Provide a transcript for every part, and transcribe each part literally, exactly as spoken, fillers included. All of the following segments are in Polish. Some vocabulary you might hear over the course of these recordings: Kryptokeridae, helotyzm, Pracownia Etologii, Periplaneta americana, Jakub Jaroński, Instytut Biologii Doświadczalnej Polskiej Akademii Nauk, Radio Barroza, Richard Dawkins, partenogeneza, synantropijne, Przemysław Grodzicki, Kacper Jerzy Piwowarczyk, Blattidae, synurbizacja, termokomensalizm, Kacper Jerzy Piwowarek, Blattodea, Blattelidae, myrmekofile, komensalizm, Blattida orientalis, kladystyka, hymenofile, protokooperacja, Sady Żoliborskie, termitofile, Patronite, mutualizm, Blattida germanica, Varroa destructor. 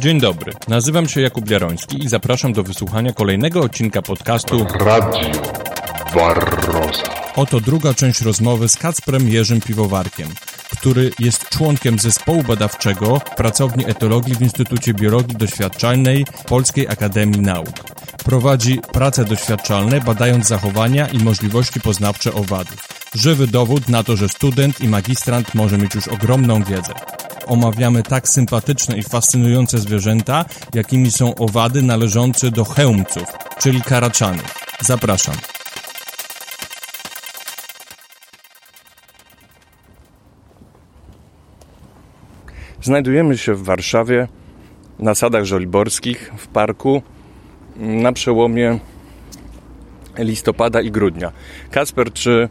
Dzień dobry, nazywam się Jakub Jaroński i zapraszam do wysłuchania kolejnego odcinka podcastu Radio Barroza. Oto druga część rozmowy z Kacprem Jerzym Piwowarkiem, który jest członkiem zespołu badawczego Pracowni Etologii w Instytucie Biologii Doświadczalnej Polskiej Akademii Nauk. Prowadzi prace doświadczalne, badając zachowania i możliwości poznawcze owadów. Żywy dowód na to, że student i magistrant może mieć już ogromną wiedzę. Omawiamy tak sympatyczne i fascynujące zwierzęta, jakimi są owady należące do chełmców, czyli karaczanów. Zapraszam. Znajdujemy się w Warszawie, na Sadach Żoliborskich, w parku, na przełomie listopada i grudnia. Kacper, czy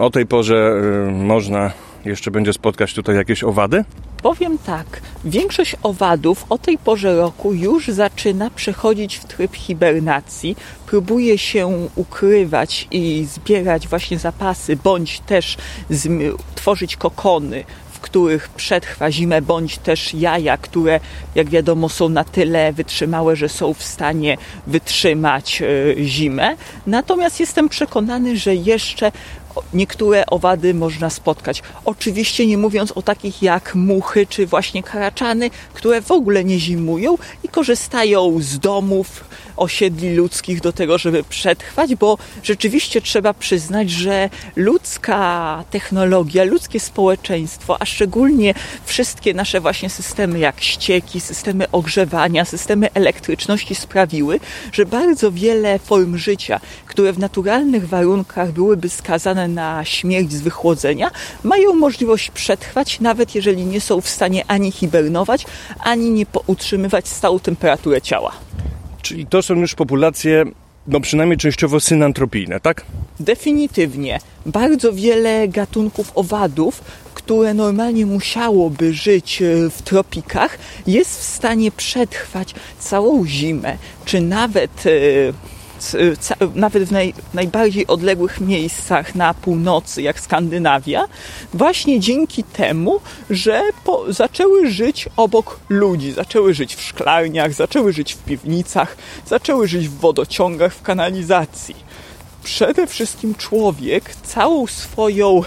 o tej porze można jeszcze będzie spotkać tutaj jakieś owady? Powiem tak, większość owadów o tej porze roku już zaczyna przechodzić w tryb hibernacji, próbuje się ukrywać i zbierać właśnie zapasy, bądź też zm- tworzyć kokony, których przetrwa zimę, bądź też jaja, które, jak wiadomo, są na tyle wytrzymałe, że są w stanie wytrzymać zimę. Natomiast jestem przekonany, że jeszcze niektóre owady można spotkać. Oczywiście nie mówiąc o takich jak muchy czy właśnie karaczany, które w ogóle nie zimują i korzystają z domów, osiedli ludzkich do tego, żeby przetrwać, bo rzeczywiście trzeba przyznać, że ludzka technologia, ludzkie społeczeństwo, a szczególnie wszystkie nasze właśnie systemy jak ścieki, systemy ogrzewania, systemy elektryczności sprawiły, że bardzo wiele form życia, które w naturalnych warunkach byłyby skazane na śmierć z wychłodzenia, mają możliwość przetrwać, nawet jeżeli nie są w stanie ani hibernować, ani nie utrzymywać stałą temperaturę ciała. Czyli to są już populacje, no przynajmniej częściowo synantropijne, tak? Definitywnie. Bardzo wiele gatunków owadów, które normalnie musiałoby żyć w tropikach, jest w stanie przetrwać całą zimę, czy nawet... nawet w naj, najbardziej odległych miejscach na północy, jak Skandynawia, właśnie dzięki temu, że po, zaczęły żyć obok ludzi. Zaczęły żyć w szklarniach, zaczęły żyć w piwnicach, zaczęły żyć w wodociągach, w kanalizacji. Przede wszystkim człowiek całą swoją...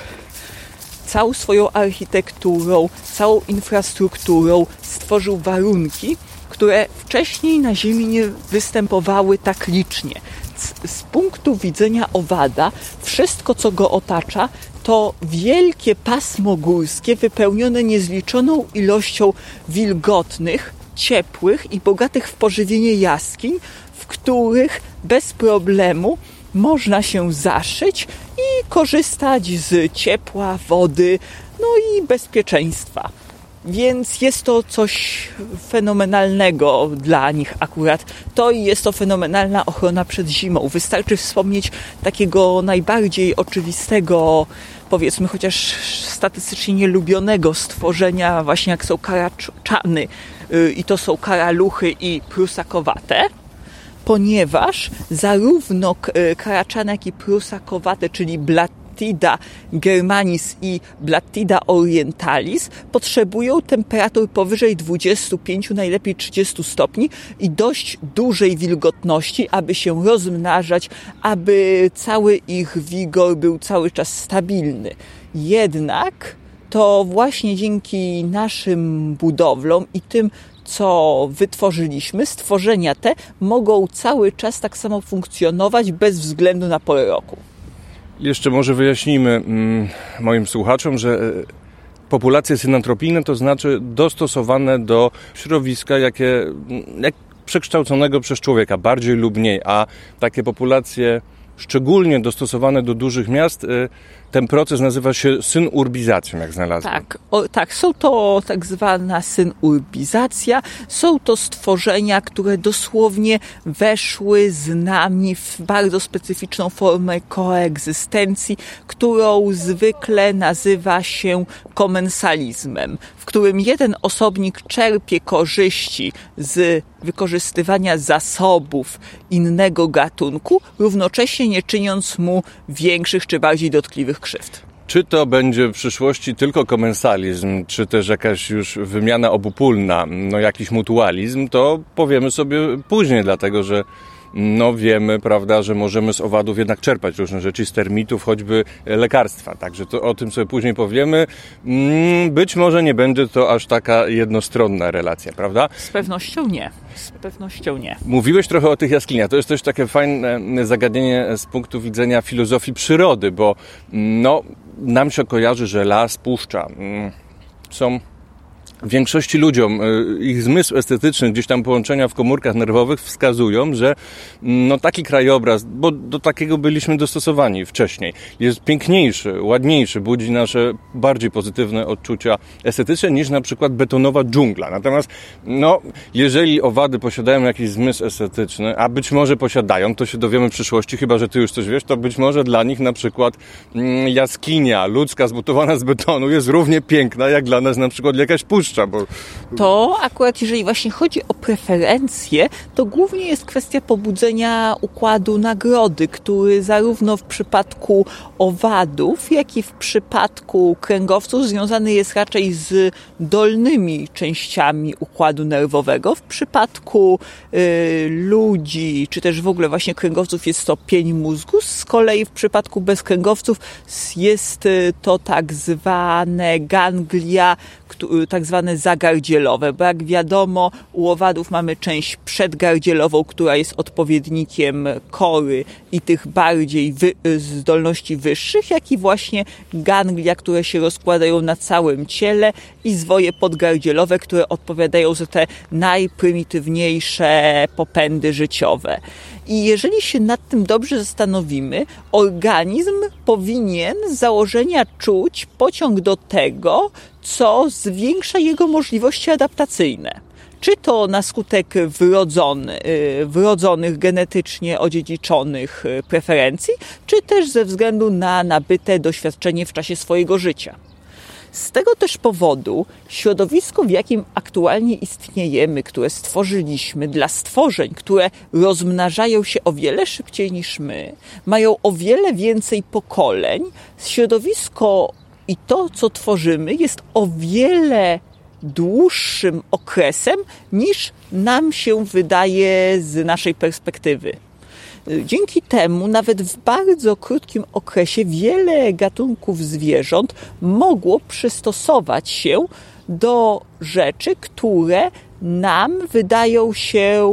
całą swoją architekturą, całą infrastrukturą stworzył warunki, które wcześniej na Ziemi nie występowały tak licznie. Z, z punktu widzenia owada, wszystko co go otacza to wielkie pasmo górskie wypełnione niezliczoną ilością wilgotnych, ciepłych i bogatych w pożywienie jaskiń, w których bez problemu można się zaszyć i korzystać z ciepła, wody, no i bezpieczeństwa. Więc jest to coś fenomenalnego dla nich akurat. To i jest to fenomenalna ochrona przed zimą. Wystarczy wspomnieć takiego najbardziej oczywistego, powiedzmy chociaż statystycznie nielubionego stworzenia, właśnie jak są karaczany yy, i to są karaluchy i prusakowate. Ponieważ zarówno karaczany, jak i prusakowate, czyli Blattida germanis i Blattida orientalis, potrzebują temperatur powyżej dwudziestu pięciu, najlepiej trzydziestu stopni i dość dużej wilgotności, aby się rozmnażać, aby cały ich wigor był cały czas stabilny. Jednak to właśnie dzięki naszym budowlom i tym, co wytworzyliśmy, stworzenia te mogą cały czas tak samo funkcjonować bez względu na porę roku. Jeszcze może wyjaśnijmy mm, moim słuchaczom, że populacje synantropijne to znaczy dostosowane do środowiska, jakie jak przekształconego przez człowieka, bardziej lub mniej, a takie populacje szczególnie dostosowane do dużych miast, ten proces nazywa się synurbizacją, jak znalazłem. Tak, o, tak, są to tak zwana synurbizacja, są to stworzenia, które dosłownie weszły z nami w bardzo specyficzną formę koegzystencji, którą zwykle nazywa się komensalizmem, w którym jeden osobnik czerpie korzyści z wykorzystywania zasobów innego gatunku, równocześnie nie czyniąc mu większych czy bardziej dotkliwych krzywd. Czy to będzie w przyszłości tylko komensalizm, czy też jakaś już wymiana obopólna, no jakiś mutualizm, to powiemy sobie później, dlatego że no wiemy, prawda, że możemy z owadów jednak czerpać różne rzeczy, z termitów, choćby lekarstwa. Także to o tym sobie później powiemy. Być może nie będzie to aż taka jednostronna relacja, prawda? Z pewnością nie. Z pewnością nie. Mówiłeś trochę o tych jaskiniach. To jest też takie fajne zagadnienie z punktu widzenia filozofii przyrody, bo no, nam się kojarzy, że las, puszcza są... W większości ludziom ich zmysł estetyczny, gdzieś tam połączenia w komórkach nerwowych wskazują, że no taki krajobraz, bo do takiego byliśmy dostosowani wcześniej, jest piękniejszy, ładniejszy, budzi nasze bardziej pozytywne odczucia estetyczne niż na przykład betonowa dżungla. Natomiast no, jeżeli owady posiadają jakiś zmysł estetyczny, a być może posiadają, to się dowiemy w przyszłości, chyba że ty już coś wiesz, to być może dla nich na przykład jaskinia ludzka zbudowana z betonu jest równie piękna jak dla nas na przykład jakaś puszcza. To akurat, jeżeli właśnie chodzi o preferencje, to głównie jest kwestia pobudzenia układu nagrody, który zarówno w przypadku owadów, jak i w przypadku kręgowców związany jest raczej z dolnymi częściami układu nerwowego. W przypadku yy, ludzi, czy też w ogóle właśnie kręgowców jest to pień mózgu, z kolei w przypadku bezkręgowców jest to tak zwane ganglia, tak zwane zagardzielowe, bo jak wiadomo u owadów mamy część przedgardzielową, która jest odpowiednikiem kory i tych bardziej wy- zdolności wyższych, jak i właśnie ganglia, które się rozkładają na całym ciele i zwoje podgardzielowe, które odpowiadają za te najprymitywniejsze popędy życiowe. I jeżeli się nad tym dobrze zastanowimy, organizm powinien z założenia czuć pociąg do tego, co zwiększa jego możliwości adaptacyjne. Czy to na skutek wrodzony, wrodzonych, genetycznie odziedziczonych preferencji, czy też ze względu na nabyte doświadczenie w czasie swojego życia. Z tego też powodu środowisko, w jakim aktualnie istniejemy, które stworzyliśmy dla stworzeń, które rozmnażają się o wiele szybciej niż my, mają o wiele więcej pokoleń, środowisko i to, co tworzymy, jest o wiele dłuższym okresem, niż nam się wydaje z naszej perspektywy. Dzięki temu nawet w bardzo krótkim okresie wiele gatunków zwierząt mogło przystosować się do rzeczy, które nam wydają się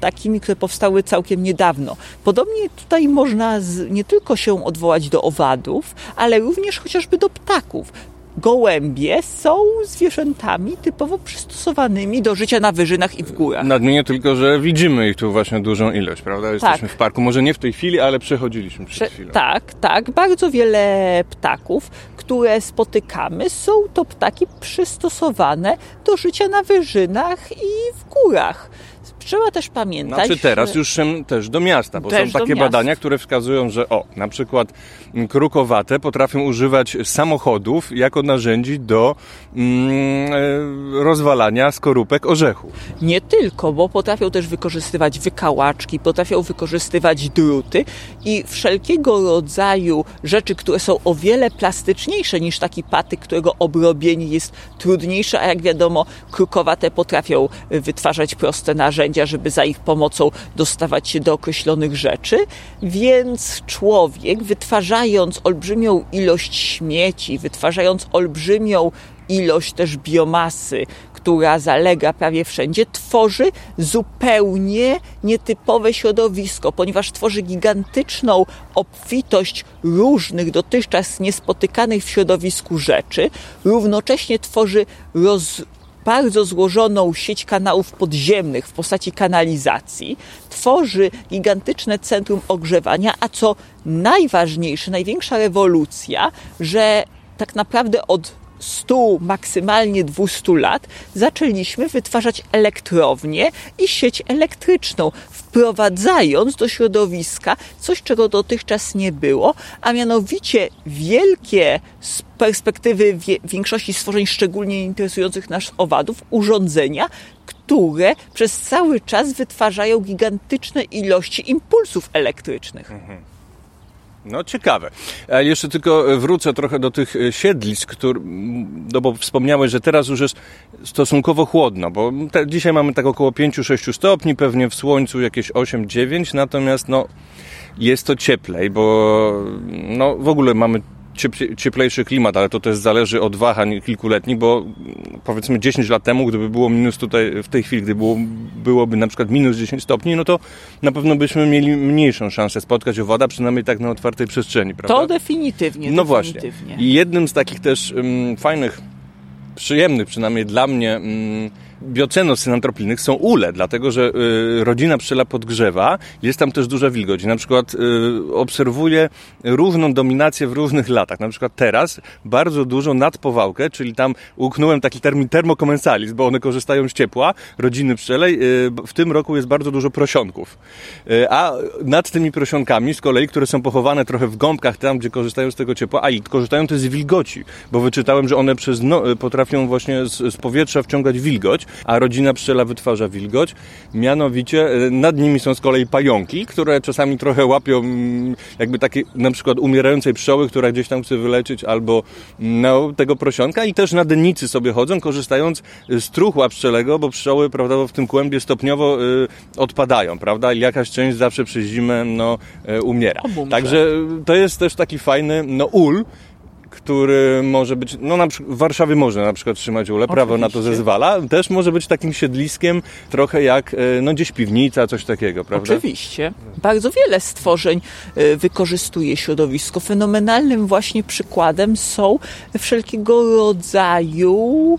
takimi, które powstały całkiem niedawno. Podobnie tutaj można z, nie tylko się odwołać do owadów, ale również chociażby do ptaków. Gołębie są zwierzętami typowo przystosowanymi do życia na wyżynach i w górach. Nadmienię tylko, że widzimy ich tu właśnie dużą ilość, prawda? Jesteśmy tak. W parku, może nie w tej chwili, ale przechodziliśmy przed Prze- chwilą. Tak, tak. Bardzo wiele ptaków, które spotykamy, są to ptaki przystosowane do życia na wyżynach i w górach. Trzeba też pamiętać... Znaczy teraz że... już się też do miasta, bo też są takie badania, które wskazują, że o, na przykład krukowate potrafią używać samochodów jako narzędzi do mm, rozwalania skorupek orzechów. Nie tylko, bo potrafią też wykorzystywać wykałaczki, potrafią wykorzystywać druty i wszelkiego rodzaju rzeczy, które są o wiele plastyczniejsze niż taki patyk, którego obrobienie jest trudniejsze, a jak wiadomo krukowate potrafią wytwarzać proste narzędzia, żeby za ich pomocą dostawać się do określonych rzeczy, więc człowiek, wytwarzając olbrzymią ilość śmieci, wytwarzając olbrzymią ilość też biomasy, która zalega prawie wszędzie, tworzy zupełnie nietypowe środowisko, ponieważ tworzy gigantyczną obfitość różnych, dotychczas niespotykanych w środowisku rzeczy, równocześnie tworzy roz... bardzo złożoną sieć kanałów podziemnych w postaci kanalizacji, tworzy gigantyczne centrum ogrzewania, a co najważniejsze, największa rewolucja, że tak naprawdę od stu, maksymalnie dwustu lat zaczęliśmy wytwarzać elektrownie i sieć elektryczną, wprowadzając do środowiska coś, czego dotychczas nie było, a mianowicie wielkie z perspektywy większości stworzeń szczególnie interesujących nas owadów, urządzenia, które przez cały czas wytwarzają gigantyczne ilości impulsów elektrycznych. Mhm. No ciekawe. A jeszcze tylko wrócę trochę do tych siedlisk, które, no bo wspomniałeś, że teraz już jest stosunkowo chłodno, bo te, dzisiaj mamy tak około pięć sześć stopni, pewnie w słońcu jakieś osiem dziewięć, natomiast no jest to cieplej, bo no w ogóle mamy cieplejszy klimat, ale to też zależy od wahań kilkuletnich, bo powiedzmy dziesięć lat temu, gdyby było minus tutaj w tej chwili, gdy było, byłoby na przykład minus dziesięć stopni, no to na pewno byśmy mieli mniejszą szansę spotkać owada, przynajmniej tak na otwartej przestrzeni, prawda? To definitywnie. No definitywnie. Właśnie. I jednym z takich też um, fajnych, przyjemnych przynajmniej dla mnie um, biocenów synantropijnych są ule, dlatego że y, rodzina pszczela podgrzewa, jest tam też duża wilgoć. Na przykład y, obserwuję równą dominację w różnych latach. Na przykład teraz bardzo dużo nadpowałkę, czyli tam uknąłem taki termin termokomensalizm, bo one korzystają z ciepła rodziny pszczelej. Y, w tym roku jest bardzo dużo prosionków. Y, a nad tymi prosionkami z kolei, które są pochowane trochę w gąbkach, tam gdzie korzystają z tego ciepła, a i korzystają też z wilgoci, bo wyczytałem, że one przez no, potrafią właśnie z, z powietrza wciągać wilgoć, a rodzina pszczela wytwarza wilgoć. Mianowicie nad nimi są z kolei pająki, które czasami trochę łapią jakby takie na przykład umierającej pszczoły, która gdzieś tam chce wyleczyć, albo no, tego prosionka, i też na dennicy sobie chodzą, korzystając z truchła pszczelego, bo pszczoły, prawda, w tym kłębie stopniowo y, odpadają, prawda, i jakaś część zawsze przez zimę no, y, umiera. Także to jest też taki fajny no, ul, który może być, no na przykład w Warszawie można na przykład trzymać ulę, prawo na to zezwala, też może być takim siedliskiem trochę jak, no gdzieś piwnica, coś takiego, prawda? Oczywiście. Bardzo wiele stworzeń wykorzystuje środowisko. Fenomenalnym właśnie przykładem są wszelkiego rodzaju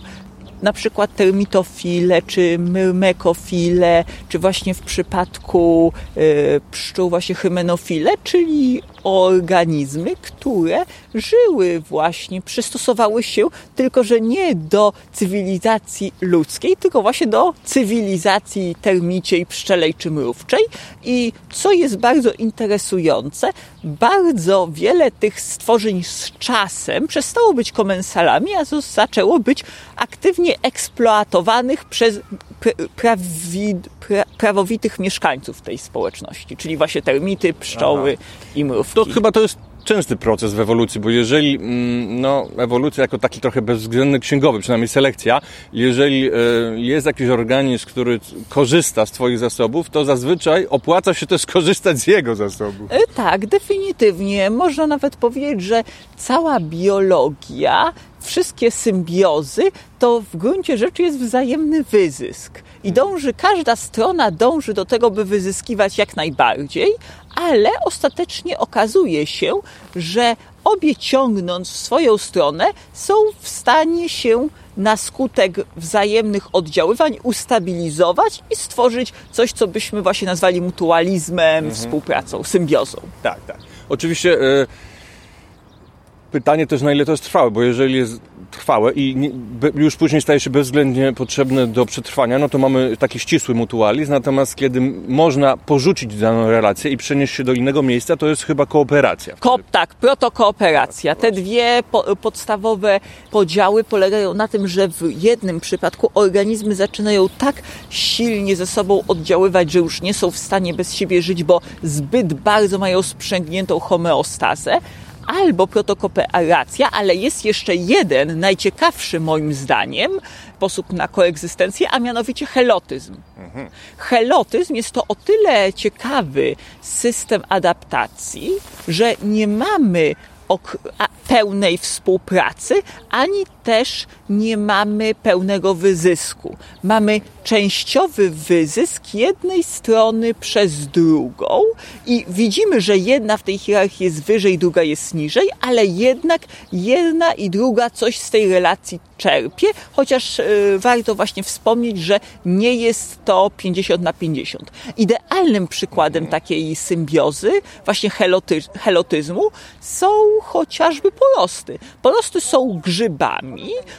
na przykład termitofile, czy myrmekofile, czy właśnie w przypadku y, pszczół właśnie hymenofile, czyli organizmy, które żyły właśnie, przystosowały się tylko, że nie do cywilizacji ludzkiej, tylko właśnie do cywilizacji termiciej, pszczelej czy mrówczej. I co jest bardzo interesujące, bardzo wiele tych stworzeń z czasem przestało być komensalami, a zaczęło być aktywnie eksploatowanych przez prawi, pra, prawowitych mieszkańców tej społeczności, czyli właśnie termity, pszczoły Aha. i mrówki. To chyba to jest częsty proces w ewolucji, bo jeżeli no, ewolucja jako taki trochę bezwzględny księgowy, przynajmniej selekcja, jeżeli jest jakiś organizm, który korzysta z twoich zasobów, to zazwyczaj opłaca się też korzystać z jego zasobów. Tak, definitywnie. Można nawet powiedzieć, że cała biologia, wszystkie symbiozy, to w gruncie rzeczy jest wzajemny wyzysk. I dąży, każda strona dąży do tego, by wyzyskiwać jak najbardziej, ale ostatecznie okazuje się, że obie ciągnąc w swoją stronę są w stanie się na skutek wzajemnych oddziaływań ustabilizować i stworzyć coś, co byśmy właśnie nazwali mutualizmem, mhm. współpracą, symbiozą. Tak, tak. Oczywiście y- pytanie też, na ile to jest trwałe, bo jeżeli jest trwałe i nie, be, już później staje się bezwzględnie potrzebne do przetrwania, no to mamy taki ścisły mutualizm, natomiast kiedy można porzucić daną relację i przenieść się do innego miejsca, to jest chyba kooperacja. Ko- tak, protokooperacja. Te dwie po- podstawowe podziały polegają na tym, że w jednym przypadku organizmy zaczynają tak silnie ze sobą oddziaływać, że już nie są w stanie bez siebie żyć, bo zbyt bardzo mają sprzęgniętą homeostazę, albo protokooperacja, ale jest jeszcze jeden, najciekawszy moim zdaniem, sposób na koegzystencję, a mianowicie helotyzm. Mhm. Helotyzm jest to o tyle ciekawy system adaptacji, że nie mamy ok- pełnej współpracy, ani też nie mamy pełnego wyzysku. Mamy częściowy wyzysk jednej strony przez drugą i widzimy, że jedna w tej hierarchii jest wyżej, druga jest niżej, ale jednak jedna i druga coś z tej relacji czerpie, chociaż y, warto właśnie wspomnieć, że nie jest to pięćdziesiąt na pięćdziesiąt. Idealnym przykładem takiej symbiozy, właśnie heloty, helotyzmu, są chociażby porosty. Porosty są grzybami,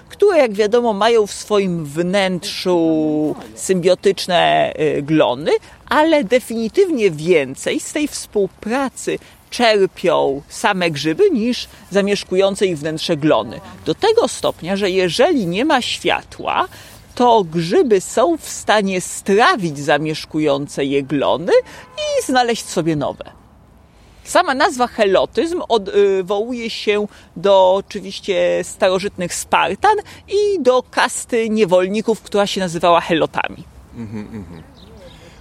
które jak wiadomo mają w swoim wnętrzu symbiotyczne glony, ale definitywnie więcej z tej współpracy czerpią same grzyby niż zamieszkujące ich wnętrze glony. Do tego stopnia, że jeżeli nie ma światła, to grzyby są w stanie strawić zamieszkujące je glony i znaleźć sobie nowe. Sama nazwa helotyzm odwołuje się do oczywiście starożytnych Spartan i do kasty niewolników, która się nazywała helotami. Mm-hmm, mm-hmm.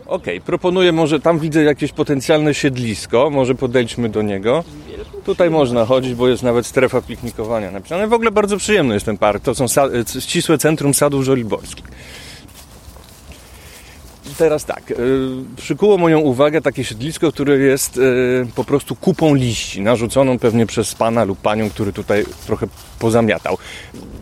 Okej, okay, proponuję, może tam widzę jakieś potencjalne siedlisko, może podejdźmy do niego. Tutaj można chodzić, bo jest nawet strefa piknikowania napisane. W ogóle bardzo przyjemny jest ten park. To są ścisłe centrum Sadów Żoliborskich. Teraz tak, przykuło moją uwagę takie siedlisko, które jest po prostu kupą liści, narzuconą pewnie przez pana lub panią, który tutaj trochę pozamiatał.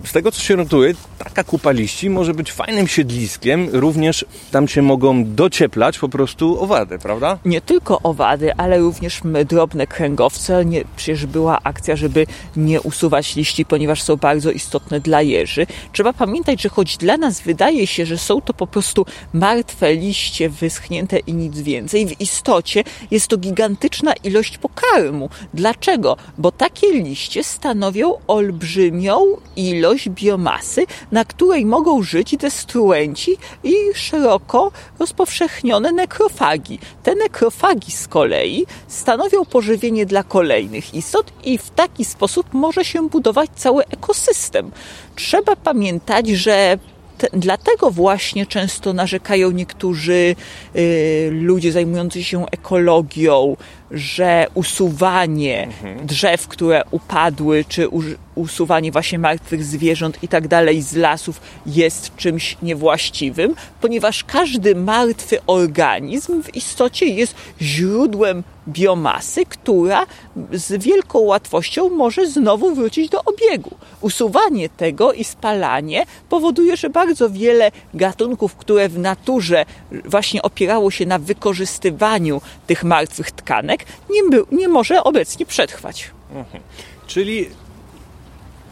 Z tego, co się notuje, taka kupa liści może być fajnym siedliskiem, również tam się mogą docieplać po prostu owady, prawda? Nie tylko owady, ale również drobne kręgowce. Nie, przecież była akcja, żeby nie usuwać liści, ponieważ są bardzo istotne dla jeży. Trzeba pamiętać, że choć dla nas wydaje się, że są to po prostu martwe liście wyschnięte i nic więcej, w istocie jest to gigantyczna ilość pokarmu. Dlaczego? Bo takie liście stanowią olbrzymią ilość biomasy, na której mogą żyć destruenci i szeroko rozpowszechnione nekrofagi. Te nekrofagi z kolei stanowią pożywienie dla kolejnych istot i w taki sposób może się budować cały ekosystem. Trzeba pamiętać, że Te, dlatego właśnie często narzekają niektórzy y, ludzie zajmujący się ekologią, że usuwanie mhm. drzew, które upadły, czy u, usuwanie właśnie martwych zwierząt i tak dalej z lasów jest czymś niewłaściwym, ponieważ każdy martwy organizm w istocie jest źródłem biomasy, która z wielką łatwością może znowu wrócić do obiegu. Usuwanie tego i spalanie powoduje, że bardzo wiele gatunków, które w naturze właśnie opierało się na wykorzystywaniu tych martwych tkanek, nie, był, nie może obecnie przetrwać. Mhm. Czyli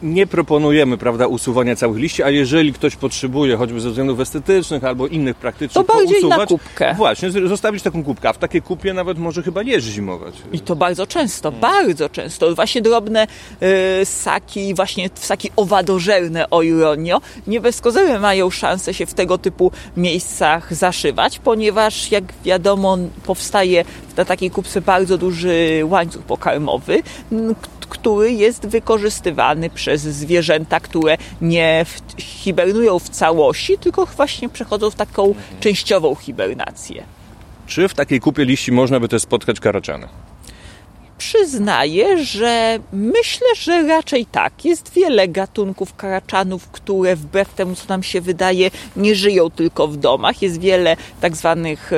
nie proponujemy, prawda, usuwania całych liści, a jeżeli ktoś potrzebuje choćby ze względów estetycznych albo innych praktycznych, to bardziej pousuwać, na kubkę. Właśnie, zostawić taką kubkę, a w takiej kupie nawet może chyba jeży zimować. I to bardzo często, hmm. bardzo często. Właśnie drobne y, ssaki, właśnie ssaki owadożerne, o ironio, nie bez kozery mają szansę się w tego typu miejscach zaszywać, ponieważ jak wiadomo powstaje na takiej kupce bardzo duży łańcuch pokarmowy, który jest wykorzystywany przez zwierzęta, które nie w- hibernują w całości, tylko właśnie przechodzą w taką mhm. częściową hibernację. Czy w takiej kupie liści można by też spotkać karaczany? Przyznaję, że myślę, że raczej tak. Jest wiele gatunków karaczanów, które wbrew temu, co nam się wydaje, nie żyją tylko w domach. Jest wiele tak zwanych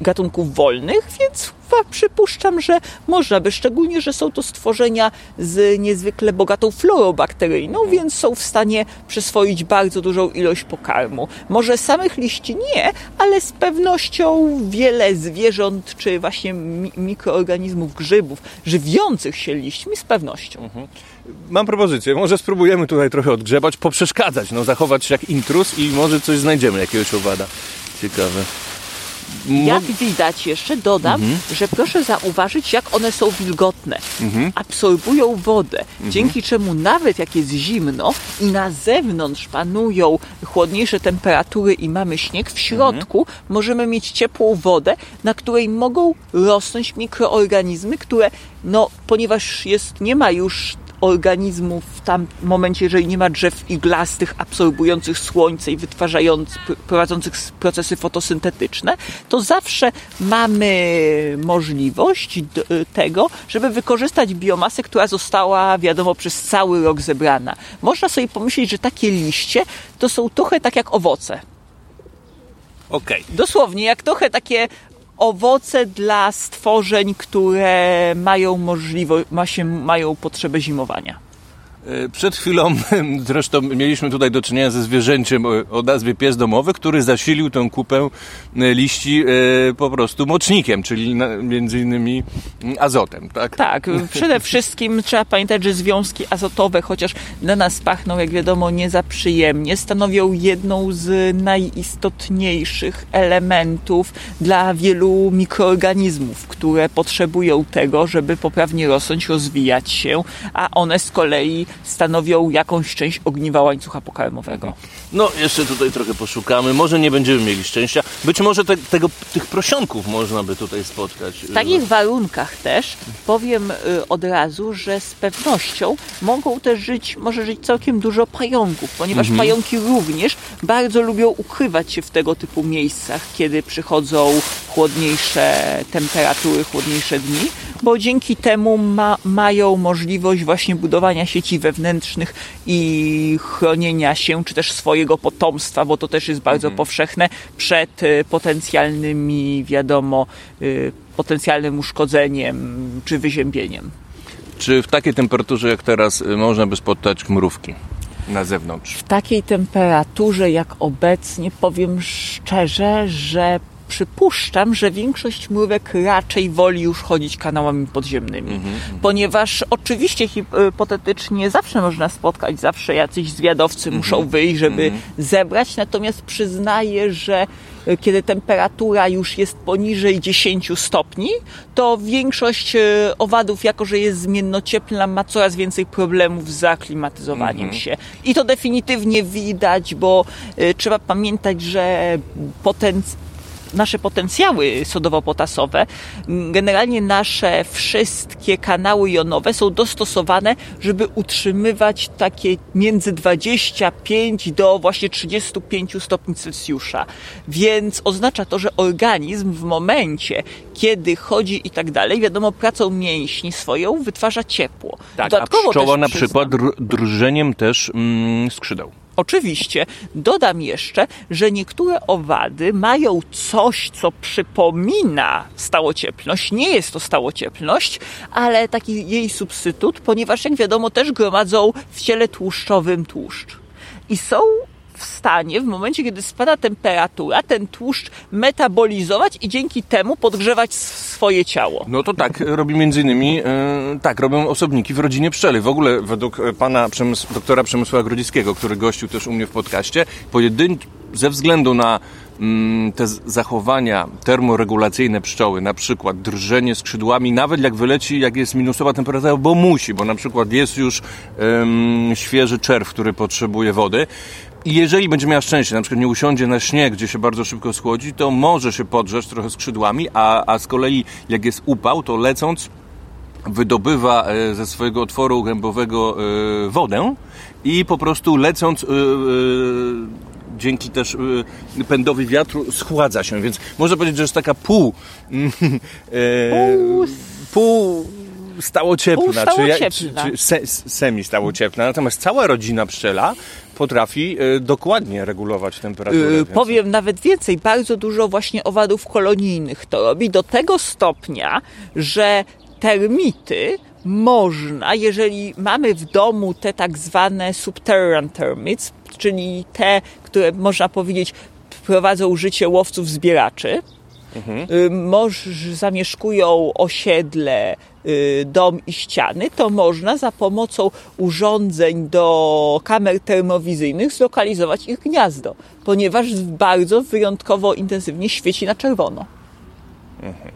gatunków wolnych, więc przypuszczam, że można by, szczególnie, że są to stworzenia z niezwykle bogatą florą bakteryjną, więc są w stanie przyswoić bardzo dużą ilość pokarmu. Może samych liści nie, ale z pewnością wiele zwierząt czy właśnie mi- mikroorganizmów, grzybów żywiących się liśćmi z pewnością. Mhm. Mam propozycję, może spróbujemy tutaj trochę odgrzebać, poprzeszkadzać, no, zachować się jak intruz i może coś znajdziemy, jakiegoś owada. Ciekawe. Jak widać, jeszcze dodam, mhm. że proszę zauważyć, jak one są wilgotne. Mhm. Absorbują wodę, mhm. dzięki czemu nawet jak jest zimno i na zewnątrz panują chłodniejsze temperatury i mamy śnieg, w środku mhm. możemy mieć ciepłą wodę, na której mogą rosnąć mikroorganizmy, które, no, ponieważ jest, nie ma już organizmów w tam momencie, jeżeli nie ma drzew iglastych, absorbujących słońce i wytwarzających, prowadzących procesy fotosyntetyczne, to zawsze mamy możliwość d- tego, żeby wykorzystać biomasę, która została, wiadomo, przez cały rok zebrana. Można sobie pomyśleć, że takie liście to są trochę tak jak owoce. Okej. Okay. Dosłownie, jak trochę takie owoce dla stworzeń, które mają możliwość, ma się, mają potrzebę zimowania. Przed chwilą zresztą mieliśmy tutaj do czynienia ze zwierzęciem o nazwie pies domowy, który zasilił tę kupę liści po prostu mocznikiem, czyli między innymi azotem, tak? Tak, przede wszystkim trzeba pamiętać, że związki azotowe, chociaż dla nas pachną, jak wiadomo, nie za przyjemnie, stanowią jedną z najistotniejszych elementów dla wielu mikroorganizmów, które potrzebują tego, żeby poprawnie rosnąć, rozwijać się, a one z kolei stanowią jakąś część ogniwa łańcucha pokarmowego. No, jeszcze tutaj trochę poszukamy. Może nie będziemy mieli szczęścia. Być może te, tego, tych prosionków można by tutaj spotkać. W takich warunkach też powiem od razu, że z pewnością mogą też żyć, może żyć całkiem dużo pająków, ponieważ mhm. pająki również bardzo lubią ukrywać się w tego typu miejscach, kiedy przychodzą chłodniejsze temperatury, chłodniejsze dni, bo dzięki temu ma, mają możliwość właśnie budowania sieci wewnętrznych i chronienia się, czy też swojego potomstwa, bo to też jest bardzo mhm. powszechne, przed potencjalnymi, wiadomo, potencjalnym uszkodzeniem czy wyziębieniem. Czy w takiej temperaturze jak teraz można by spotkać mrówki na zewnątrz? W takiej temperaturze jak obecnie powiem szczerze, że przypuszczam, że większość mrówek raczej woli już chodzić kanałami podziemnymi, mm-hmm. ponieważ oczywiście hipotetycznie zawsze można spotkać, zawsze jacyś zwiadowcy mm-hmm. muszą wyjść, żeby mm-hmm. zebrać, natomiast przyznaję, że kiedy temperatura już jest poniżej dziesięć stopni, to większość owadów, jako że jest zmiennocieplna, ma coraz więcej problemów z zaklimatyzowaniem mm-hmm. się. I to definitywnie widać, bo trzeba pamiętać, że potencjał nasze potencjały sodowo-potasowe, generalnie nasze wszystkie kanały jonowe są dostosowane, żeby utrzymywać takie między dwadzieścia pięć do właśnie trzydzieści pięć stopni Celsjusza. Więc oznacza to, że organizm w momencie, kiedy chodzi i tak dalej, wiadomo, pracą mięśni swoją wytwarza ciepło. Tak, dodatkowo a pszczoła na przykład dr- drżeniem też mm, skrzydeł. Oczywiście. Dodam jeszcze, że niektóre owady mają coś, co przypomina stałocieplność. Nie jest to stałocieplność, ale taki jej substytut, ponieważ jak wiadomo też gromadzą w ciele tłuszczowym tłuszcz. I są w stanie, w momencie kiedy spada temperatura, ten tłuszcz metabolizować i dzięki temu podgrzewać swoje ciało. No to tak robi między innymi, yy, tak robią osobniki w rodzinie pszczeli. W ogóle według pana Przemys- doktora Przemysława Grodzickiego, który gościł też u mnie w podcaście, pojedyn- ze względu na te zachowania termoregulacyjne pszczoły, na przykład drżenie skrzydłami, nawet jak wyleci, jak jest minusowa temperatura, bo musi, bo na przykład jest już um, świeży czerw, który potrzebuje wody. I jeżeli będzie miała szczęście, na przykład nie usiądzie na śnie, gdzie się bardzo szybko schłodzi, to może się podrzeć trochę skrzydłami, a, a z kolei jak jest upał, to lecąc wydobywa ze swojego otworu gębowego y, wodę i po prostu lecąc y, y, dzięki też y, pędowi wiatru schładza się, więc można powiedzieć, że jest taka pół y, pół, pół stałocieplna, pół czy, czy se, semi stałocieplna, natomiast cała rodzina pszczela potrafi y, dokładnie regulować temperaturę. Yy, powiem nawet więcej, bardzo dużo właśnie owadów kolonijnych to robi do tego stopnia, że termity można, jeżeli mamy w domu te tak zwane subterranean termites, czyli te, które można powiedzieć prowadzą życie łowców-zbieraczy, mhm. y, moż, zamieszkują osiedle, y, dom i ściany, to można za pomocą urządzeń do kamer termowizyjnych zlokalizować ich gniazdo, ponieważ bardzo wyjątkowo intensywnie świeci na czerwono. Mhm.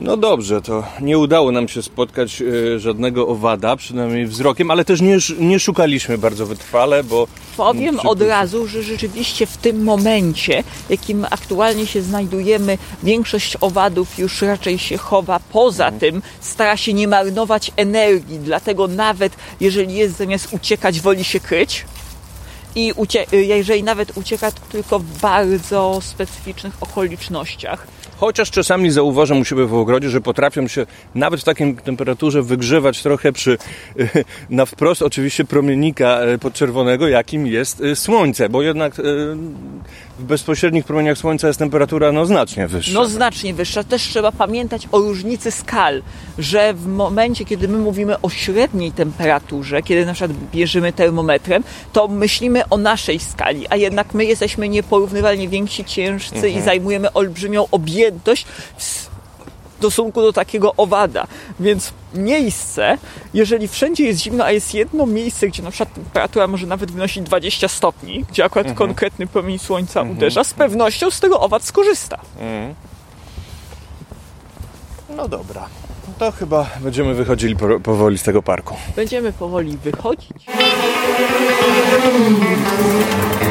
No dobrze, to nie udało nam się spotkać y, żadnego owada, przynajmniej wzrokiem, ale też nie, nie szukaliśmy bardzo wytrwale, bo... Powiem od razu, że rzeczywiście w tym momencie, w jakim aktualnie się znajdujemy, większość owadów już raczej się chowa. Poza mhm. tym stara się nie marnować energii, dlatego nawet jeżeli jest zamiast uciekać, woli się kryć. I ucie- jeżeli nawet ucieka, to tylko w bardzo specyficznych okolicznościach. Chociaż czasami zauważam u siebie w ogrodzie, że potrafią się nawet w takiej temperaturze wygrzewać trochę przy, na wprost oczywiście promienika podczerwonego, jakim jest słońce, bo jednak w bezpośrednich promieniach słońca jest temperatura no, znacznie wyższa. No znacznie wyższa. Też trzeba pamiętać o różnicy skal, że w momencie, kiedy my mówimy o średniej temperaturze, kiedy na przykład bierzemy termometrem, to myślimy o naszej skali, a jednak my jesteśmy nieporównywalnie więksi, ciężcy mhm. i zajmujemy olbrzymią objętość w stosunku do takiego owada. Więc miejsce, jeżeli wszędzie jest zimno, a jest jedno miejsce, gdzie na przykład temperatura może nawet wynosić dwadzieścia stopni, gdzie akurat mhm. konkretny promień słońca mhm. uderza, z pewnością z tego owad skorzysta. Mhm. No dobra. to chyba będziemy wychodzili powoli z tego parku. Będziemy powoli wychodzić.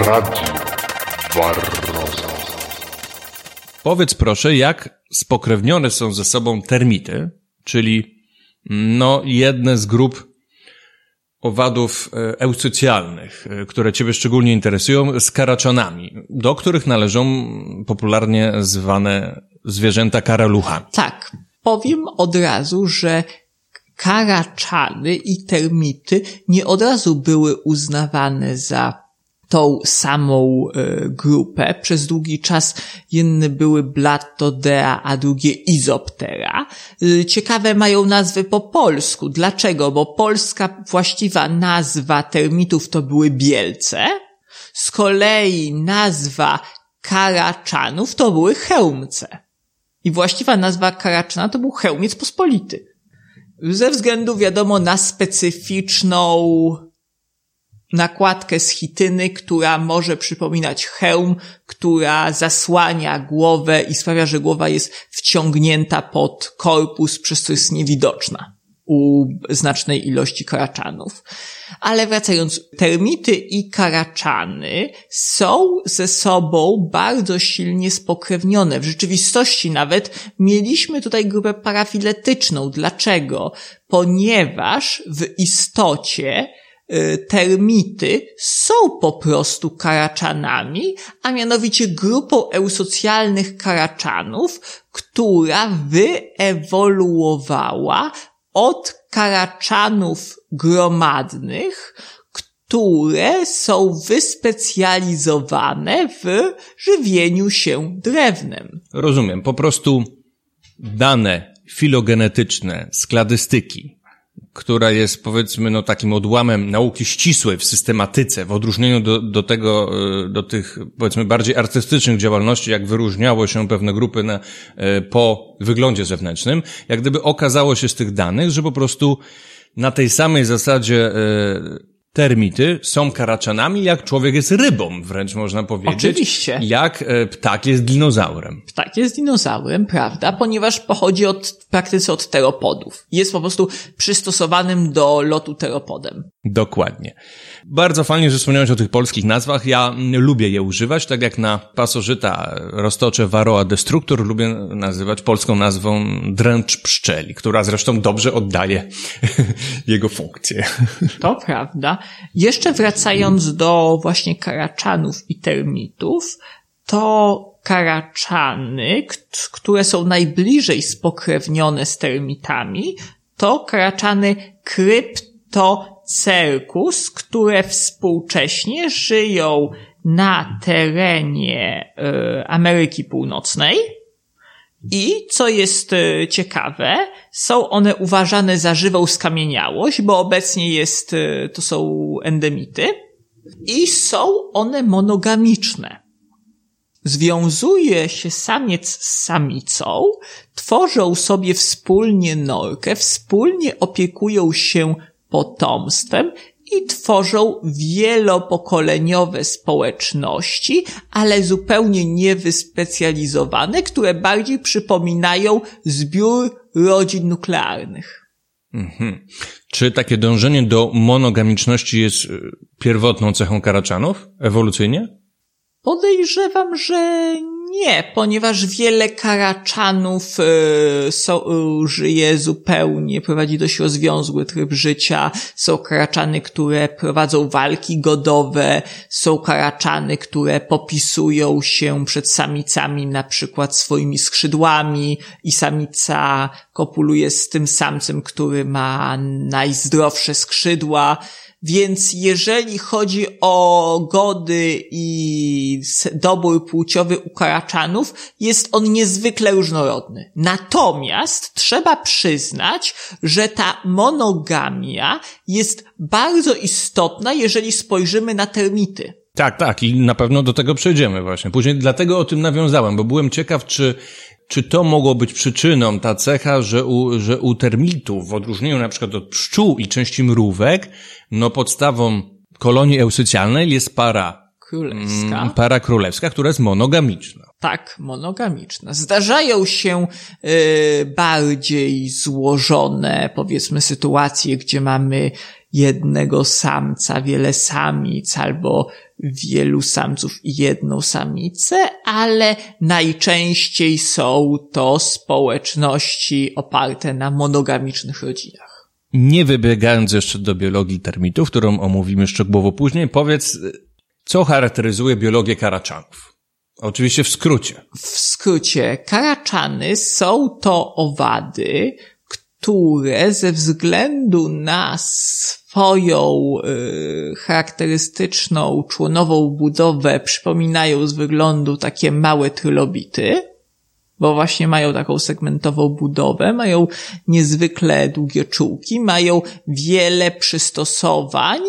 Radio Barroza. Powiedz proszę, jak spokrewnione są ze sobą termity, czyli no jedne z grup owadów eucycjalnych, które Ciebie szczególnie interesują, z karaczanami, do których należą popularnie zwane zwierzęta karaluchami. Tak. Powiem od razu, że karaczany i termity nie od razu były uznawane za tą samą y, grupę. Przez długi czas jedne były Blattodea, a drugie Izoptera. Y, ciekawe mają nazwy po polsku. Dlaczego? Bo polska właściwa nazwa termitów to były bielce. Z kolei nazwa karaczanów to były chełmce. I właściwa nazwa karaczana to był chełmiec pospolity. Ze względu, wiadomo, na specyficzną nakładkę z chityny, która może przypominać hełm, która zasłania głowę i sprawia, że głowa jest wciągnięta pod korpus, przez co jest niewidoczna u znacznej ilości karaczanów. Ale wracając, termity i karaczany są ze sobą bardzo silnie spokrewnione. W rzeczywistości nawet mieliśmy tutaj grupę parafiletyczną. Dlaczego? Ponieważ w istocie termity są po prostu karaczanami, a mianowicie grupą eusocjalnych karaczanów, która wyewoluowała od karaczanów gromadnych, które są wyspecjalizowane w żywieniu się drewnem. Rozumiem. Po prostu dane filogenetyczne z kladystyki, która jest, powiedzmy, no takim odłamem nauki ścisłej w systematyce, w odróżnieniu do, do tego, do tych, powiedzmy, bardziej artystycznych działalności, jak wyróżniało się pewne grupy na, po wyglądzie zewnętrznym, jak gdyby okazało się z tych danych, że po prostu na tej samej zasadzie termity są karaczanami, jak człowiek jest rybą, wręcz można powiedzieć. Oczywiście. Jak ptak jest dinozaurem. Ptak jest dinozaurem, prawda? Ponieważ pochodzi od, praktyce od teropodów. Jest po prostu przystosowanym do lotu teropodem. Dokładnie. Bardzo fajnie, że wspomniałeś o tych polskich nazwach. Ja lubię je używać, tak jak na pasożyta roztocze Varroa destructor lubię nazywać polską nazwą dręcz pszczeli, która zresztą dobrze oddaje jego funkcję. To prawda. Jeszcze wracając do właśnie karaczanów i termitów, to karaczany, które są najbliżej spokrewnione z termitami, to karaczany kryptocerkus, które współcześnie żyją na terenie y, Ameryki Północnej. I, co jest ciekawe, są one uważane za żywą skamieniałość, bo obecnie jest, to są endemity, i są one monogamiczne. Związuje się samiec z samicą, tworzą sobie wspólnie norkę, wspólnie opiekują się potomstwem i tworzą wielopokoleniowe społeczności, ale zupełnie niewyspecjalizowane, które bardziej przypominają zbiór rodzin nuklearnych. Mhm. Czy takie dążenie do monogamiczności jest pierwotną cechą karaczanów ewolucyjnie? Podejrzewam, że nie, ponieważ wiele karaczanów y, so, y, żyje zupełnie, prowadzi dość rozwiązły tryb życia. Są karaczany, które prowadzą walki godowe, są karaczany, które popisują się przed samicami na przykład swoimi skrzydłami i samica kopuluje z tym samcem, który ma najzdrowsze skrzydła. Więc jeżeli chodzi o gody i dobór płciowy u karaczanów, jest on niezwykle różnorodny. Natomiast trzeba przyznać, że ta monogamia jest bardzo istotna, jeżeli spojrzymy na termity. Tak, tak i na pewno do tego przejdziemy właśnie. Później dlatego o tym nawiązałem, bo byłem ciekaw, czy... Czy to mogło być przyczyną, ta cecha, że u, że u termitów, w odróżnieniu na przykład od pszczół i części mrówek, no podstawą kolonii eusycjalnej jest para królewska, para królewska, która jest monogamiczna. tak monogamiczne. Zdarzają się y, bardziej złożone, powiedzmy, sytuacje, gdzie mamy jednego samca, wiele samic albo wielu samców i jedną samicę, ale najczęściej są to społeczności oparte na monogamicznych rodzinach. Nie wybiegając jeszcze do biologii termitów, którą omówimy szczegółowo później, powiedz, co charakteryzuje biologię karaczanów? Oczywiście w skrócie. W skrócie, karaczany są to owady, które ze względu na swoją y, charakterystyczną członową budowę przypominają z wyglądu takie małe trylobity, bo właśnie mają taką segmentową budowę, mają niezwykle długie czółki, mają wiele przystosowań,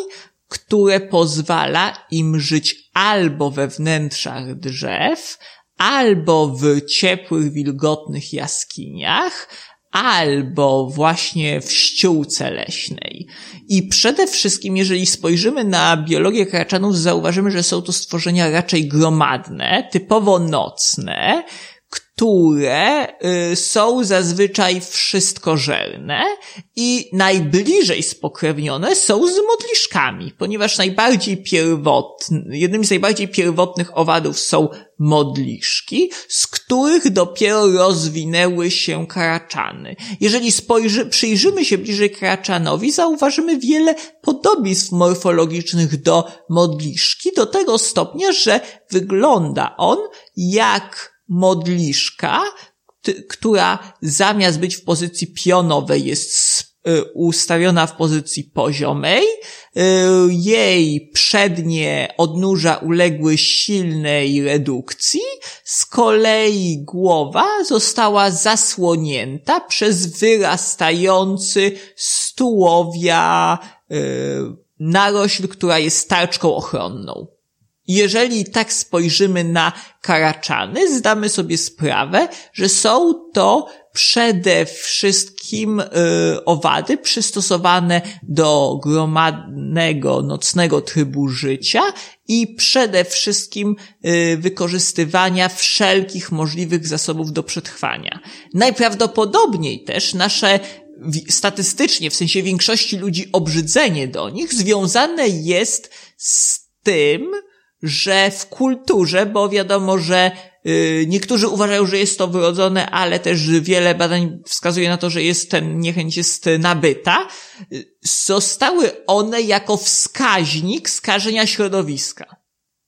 które pozwala im żyć albo we wnętrzach drzew, albo w ciepłych, wilgotnych jaskiniach, albo właśnie w ściółce leśnej. I przede wszystkim, jeżeli spojrzymy na biologię karaczanów, zauważymy, że są to stworzenia raczej gromadne, typowo nocne, które y, są zazwyczaj wszystkożerne i najbliżej spokrewnione są z modliszkami, ponieważ najbardziej pierwotny, jednym z najbardziej pierwotnych owadów są modliszki, z których dopiero rozwinęły się karaczany. Jeżeli spojrzy, przyjrzymy się bliżej karaczanowi, zauważymy wiele podobieństw morfologicznych do modliszki, do tego stopnia, że wygląda on jak modliszka, ty, która zamiast być w pozycji pionowej jest y, ustawiona w pozycji poziomej. Y, jej przednie odnóża uległy silnej redukcji. Z kolei głowa została zasłonięta przez wyrastający z tułowia y, narośl, która jest tarczką ochronną. Jeżeli tak spojrzymy na karaczany, zdamy sobie sprawę, że są to przede wszystkim y, owady przystosowane do gromadnego, nocnego trybu życia i przede wszystkim y, wykorzystywania wszelkich możliwych zasobów do przetrwania. Najprawdopodobniej też nasze statystycznie, w sensie większości ludzi, obrzydzenie do nich związane jest z tym, że w kulturze, bo wiadomo, że y, niektórzy uważają, że jest to wyrodzone, ale też wiele badań wskazuje na to, że jest ten niechęć jest nabyta, y, zostały one jako wskaźnik skażenia środowiska.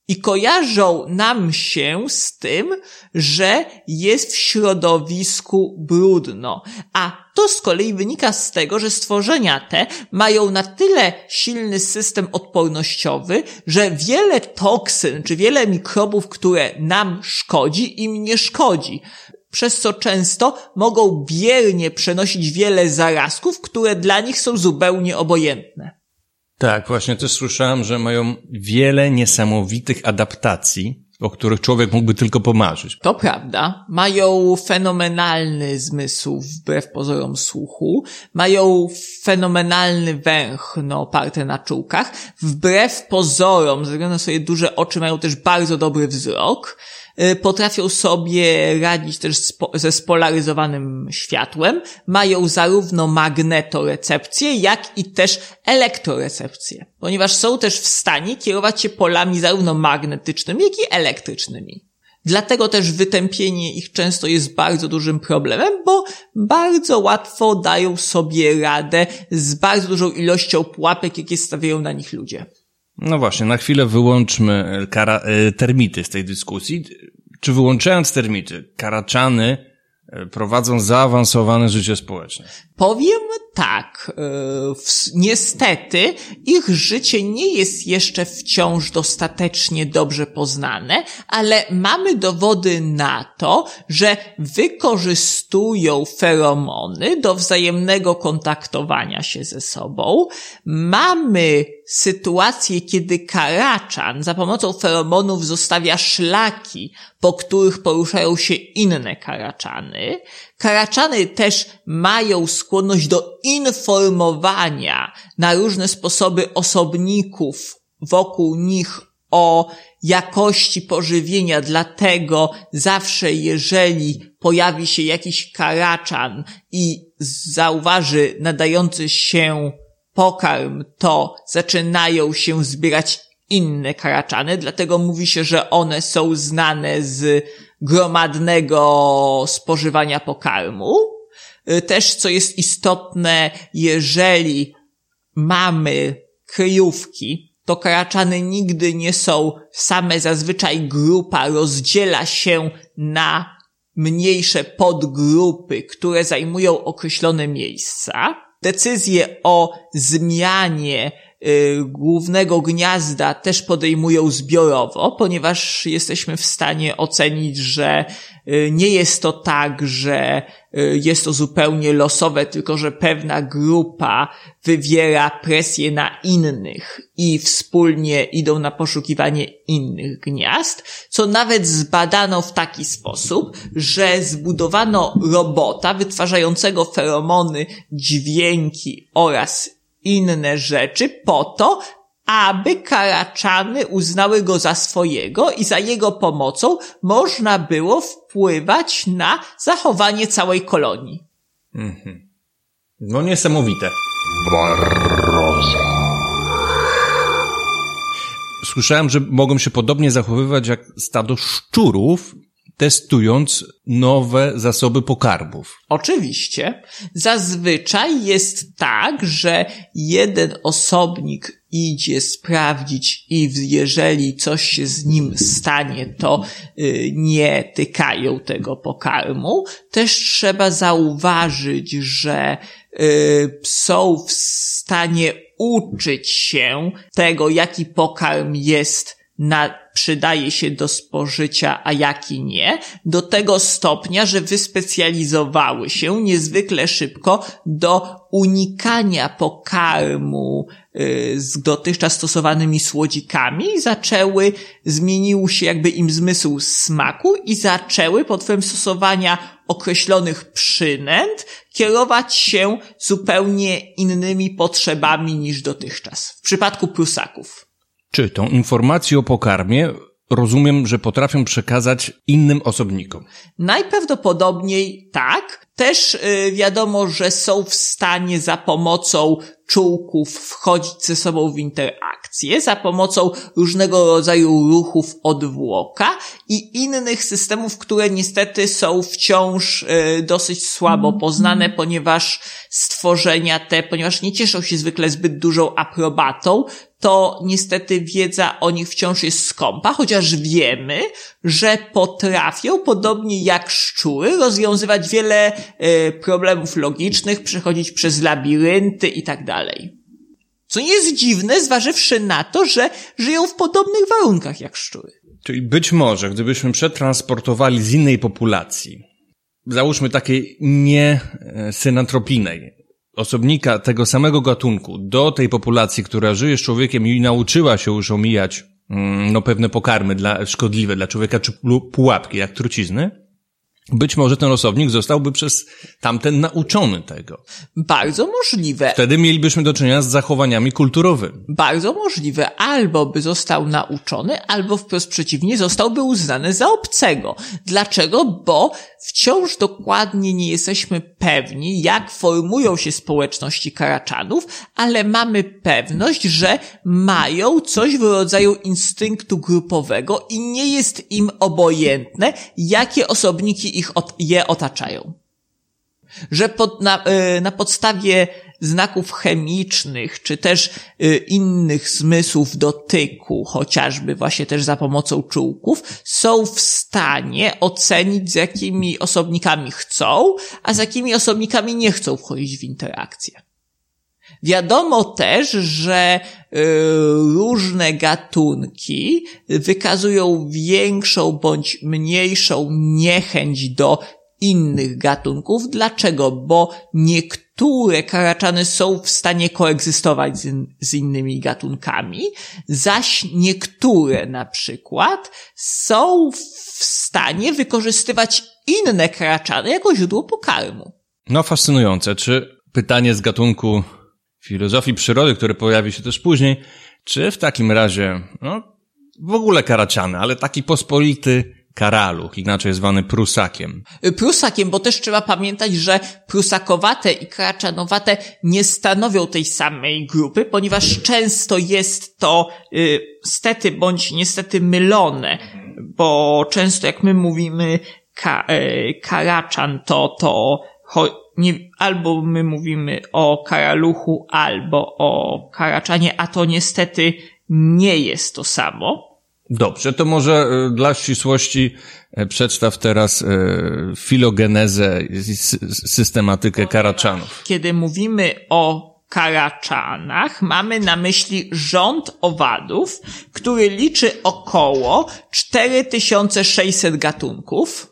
I kojarzą nam się z tym, że jest w środowisku brudno. A to z kolei wynika z tego, że stworzenia te mają na tyle silny system odpornościowy, że wiele toksyn czy wiele mikrobów, które nam szkodzi, im nie szkodzi. Przez co często mogą biernie przenosić wiele zarazków, które dla nich są zupełnie obojętne. Tak, właśnie też słyszałem, że mają wiele niesamowitych adaptacji, o których człowiek mógłby tylko pomarzyć. To prawda. Mają fenomenalny zmysł wbrew pozorom słuchu, mają fenomenalny węchno oparte na czółkach, wbrew pozorom, ze względu na swoje duże oczy, mają też bardzo dobry wzrok, potrafią sobie radzić też ze spolaryzowanym światłem, mają zarówno magnetorecepcję, jak i też elektrorecepcję, ponieważ są też w stanie kierować się polami zarówno magnetycznymi, jak i elektrycznymi. Dlatego też wytępienie ich często jest bardzo dużym problemem, bo bardzo łatwo dają sobie radę z bardzo dużą ilością pułapek, jakie stawiają na nich ludzie. No właśnie, na chwilę wyłączmy kara, termity z tej dyskusji. Czy wyłączając termity, karaczany prowadzą zaawansowane życie społeczne? Powiem tak. Niestety ich życie nie jest jeszcze wciąż dostatecznie dobrze poznane, ale mamy dowody na to, że wykorzystują feromony do wzajemnego kontaktowania się ze sobą. Mamy sytuację, kiedy karaczan za pomocą feromonów zostawia szlaki, po których poruszają się inne karaczany. Karaczany też mają skłonność do informowania na różne sposoby osobników wokół nich o jakości pożywienia, dlatego zawsze jeżeli pojawi się jakiś karaczan i zauważy nadający się pokarm, to zaczynają się zbierać inne karaczany, dlatego mówi się, że one są znane z gromadnego spożywania pokarmu. Też, co jest istotne, jeżeli mamy kryjówki, to karaczany nigdy nie są same, zazwyczaj grupa rozdziela się na mniejsze podgrupy, które zajmują określone miejsca. Decyzje o zmianie y, głównego gniazda też podejmują zbiorowo, ponieważ jesteśmy w stanie ocenić, że y, nie jest to tak, że y, jest to zupełnie losowe, tylko że pewna grupa wywiera presję na innych i wspólnie idą na poszukiwanie innych gniazd, co nawet zbadano w taki sposób, że zbudowano robota wytwarzającego feromony, dźwięki oraz inne rzeczy po to, aby karaczany uznały go za swojego i za jego pomocą można było wpływać na zachowanie całej kolonii. Mm-hmm. No niesamowite. Barroza. Słyszałem, że mogą się podobnie zachowywać jak stado szczurów, testując nowe zasoby pokarmów. Oczywiście. Zazwyczaj jest tak, że jeden osobnik idzie sprawdzić i jeżeli coś się z nim stanie, to nie tykają tego pokarmu. Też trzeba zauważyć, że są w stanie uczyć się tego, jaki pokarm jest na, przydaje się do spożycia, a jaki nie, do tego stopnia, że wyspecjalizowały się niezwykle szybko do unikania pokarmu y, z dotychczas stosowanymi słodzikami i zaczęły, zmienił się jakby im zmysł smaku i zaczęły pod wpływem stosowania określonych przynęt kierować się zupełnie innymi potrzebami niż dotychczas. W przypadku prusaków. Czy tą informację o pokarmie rozumiem, że potrafią przekazać innym osobnikom? Najprawdopodobniej tak. Też yy, wiadomo, że są w stanie za pomocą czułków wchodzić ze sobą w interakcje, za pomocą różnego rodzaju ruchów odwłoka i innych systemów, które niestety są wciąż y, dosyć słabo poznane, ponieważ stworzenia te, ponieważ nie cieszą się zwykle zbyt dużą aprobatą, to niestety wiedza o nich wciąż jest skąpa, chociaż wiemy, że potrafią, podobnie jak szczury, rozwiązywać wiele y, problemów logicznych, przechodzić przez labirynty i tak dalej. Co nie jest dziwne, zważywszy na to, że żyją w podobnych warunkach jak szczury. Czyli być może, gdybyśmy przetransportowali z innej populacji, załóżmy takiej niesynantropijnej, osobnika tego samego gatunku do tej populacji, która żyje z człowiekiem i nauczyła się już omijać no, pewne pokarmy dla, szkodliwe dla człowieka, czy pułapki, jak trucizny, być może ten osobnik zostałby przez tamten nauczony tego. Bardzo możliwe. Wtedy mielibyśmy do czynienia z zachowaniami kulturowymi. Bardzo możliwe. Albo by został nauczony, albo wprost przeciwnie, zostałby uznany za obcego. Dlaczego? Bo wciąż dokładnie nie jesteśmy pewni, jak formują się społeczności karaczanów, ale mamy pewność, że mają coś w rodzaju instynktu grupowego i nie jest im obojętne, jakie osobniki ich ot- je otaczają. Że pod, na, na podstawie znaków chemicznych, czy też innych zmysłów dotyku, chociażby właśnie też za pomocą czułków, są w stanie ocenić, z jakimi osobnikami chcą, a z jakimi osobnikami nie chcą wchodzić w interakcję. Wiadomo też, że y, różne gatunki wykazują większą bądź mniejszą niechęć do innych gatunków. Dlaczego? Bo niektóre karaczany są w stanie koegzystować z, in, z innymi gatunkami, zaś niektóre na przykład są w stanie wykorzystywać inne karaczany jako źródło pokarmu. No fascynujące. Czy pytanie z gatunku filozofii przyrody, które pojawi się też później, czy w takim razie no, w ogóle karaczany, ale taki pospolity karaluch, inaczej zwany prusakiem. Prusakiem, bo też trzeba pamiętać, że prusakowate i karaczanowate nie stanowią tej samej grupy, ponieważ często jest to y, stety bądź niestety mylone, bo często jak my mówimy ka, y, karaczan, to to cho, nie, albo my mówimy o karaluchu, albo o karaczanie, a to niestety nie jest to samo. Dobrze, to może dla ścisłości przedstaw teraz filogenezę, systematykę karaczanów. Kiedy mówimy o karaczanach, mamy na myśli rząd owadów, który liczy około cztery tysiące sześćset gatunków.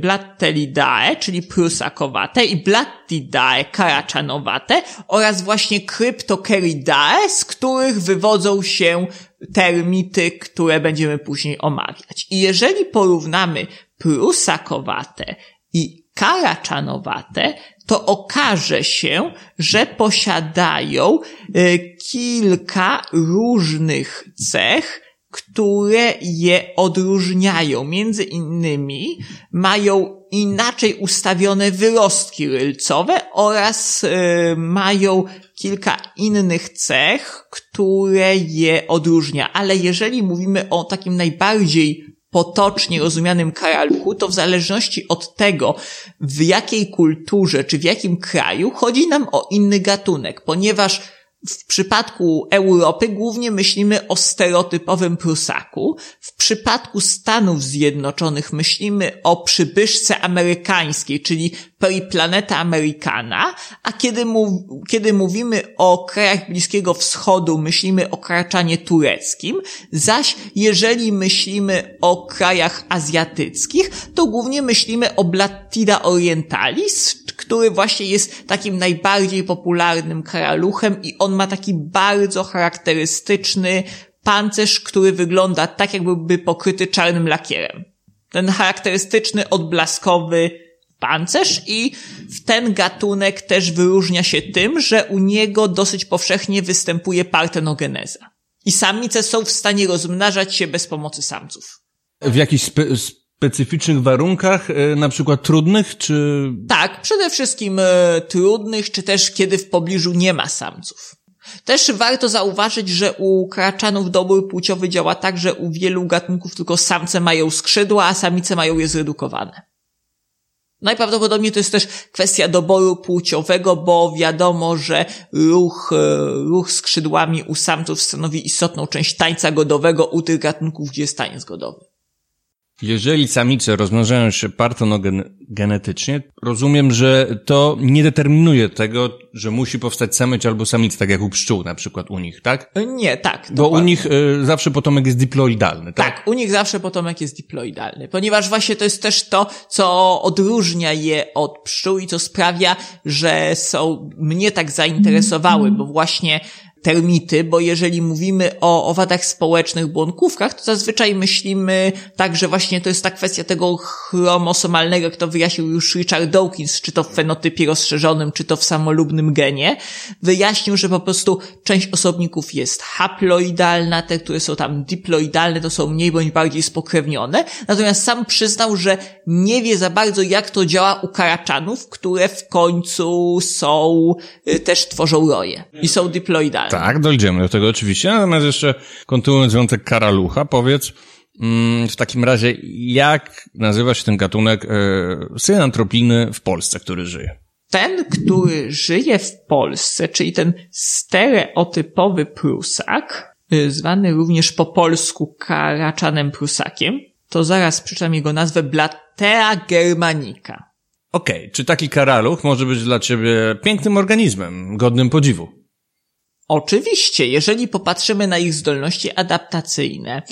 Blattelidae, czyli prusakowate, i Blattidae, karaczanowate, oraz właśnie Kryptokeridae, z których wywodzą się termity, które będziemy później omawiać. I jeżeli porównamy prusakowate i karaczanowate, to okaże się, że posiadają y, kilka różnych cech, które je odróżniają. Między innymi mają inaczej ustawione wyrostki rylcowe oraz y, mają kilka innych cech, które je odróżnia. Ale jeżeli mówimy o takim najbardziej potocznie rozumianym karaluchu, to w zależności od tego, w jakiej kulturze czy w jakim kraju chodzi nam o inny gatunek, ponieważ w przypadku Europy głównie myślimy o stereotypowym prusaku. W przypadku Stanów Zjednoczonych myślimy o przybyszce amerykańskiej, czyli Periplaneta americana, a kiedy, mu, kiedy mówimy o krajach Bliskiego Wschodu, myślimy o karaczanie tureckim, zaś jeżeli myślimy o krajach azjatyckich, to głównie myślimy o Blattida orientalis, który właśnie jest takim najbardziej popularnym karaluchem i on ma taki bardzo charakterystyczny pancerz, który wygląda tak, jakby był pokryty czarnym lakierem. Ten charakterystyczny, odblaskowy pancerz, i w ten gatunek też wyróżnia się tym, że u niego dosyć powszechnie występuje partenogeneza. I samice są w stanie rozmnażać się bez pomocy samców. W jakiś spe- specyficznych warunkach, na przykład trudnych, czy... Tak, przede wszystkim trudnych, czy też kiedy w pobliżu nie ma samców. Też warto zauważyć, że u karaczanów dobór płciowy działa tak, że u wielu gatunków tylko samce mają skrzydła, a samice mają je zredukowane. Najprawdopodobniej to jest też kwestia doboru płciowego, bo wiadomo, że ruch, ruch skrzydłami u samców stanowi istotną część tańca godowego u tych gatunków, gdzie jest taniec godowy. Jeżeli samice rozmnażają się partenogenetycznie, rozumiem, że to nie determinuje tego, że musi powstać samec albo samica, tak jak u pszczół na przykład u nich, tak? Nie, tak. Bo dokładnie. U nich y, zawsze potomek jest diploidalny, tak? Tak, u nich zawsze potomek jest diploidalny, ponieważ właśnie to jest też to, co odróżnia je od pszczół i co sprawia, że są mnie tak zainteresowały, bo właśnie termity, bo jeżeli mówimy o owadach społecznych, błonkówkach, to zazwyczaj myślimy tak, że właśnie to jest ta kwestia tego chromosomalnego, jak to wyjaśnił już Richard Dawkins, czy to w fenotypie rozszerzonym, czy to w samolubnym genie. Wyjaśnił, że po prostu część osobników jest haploidalna, te, które są tam diploidalne, to są mniej bądź bardziej spokrewnione. Natomiast sam przyznał, że nie wie za bardzo, jak to działa u karaczanów, które w końcu są, też tworzą roje i są diploidalne. Tak, dojdziemy do tego oczywiście, natomiast jeszcze kontynuując wątek karalucha, powiedz mm, w takim razie, jak nazywa się ten gatunek y, synantropiny w Polsce, który żyje? Ten, który żyje w Polsce, czyli ten stereotypowy prusak, y, zwany również po polsku karaczanem prusakiem, to zaraz przeczytam jego nazwę: Blattida germanica. Okej, okay, czy taki karaluch może być dla ciebie pięknym organizmem, godnym podziwu? Oczywiście, jeżeli popatrzymy na ich zdolności adaptacyjne,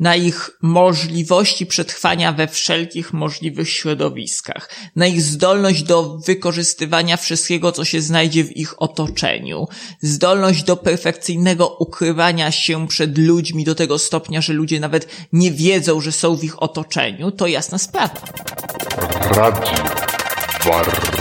na ich możliwości przetrwania we wszelkich możliwych środowiskach, na ich zdolność do wykorzystywania wszystkiego, co się znajdzie w ich otoczeniu, zdolność do perfekcyjnego ukrywania się przed ludźmi do tego stopnia, że ludzie nawet nie wiedzą, że są w ich otoczeniu, to jasna sprawa. Radio Barroza.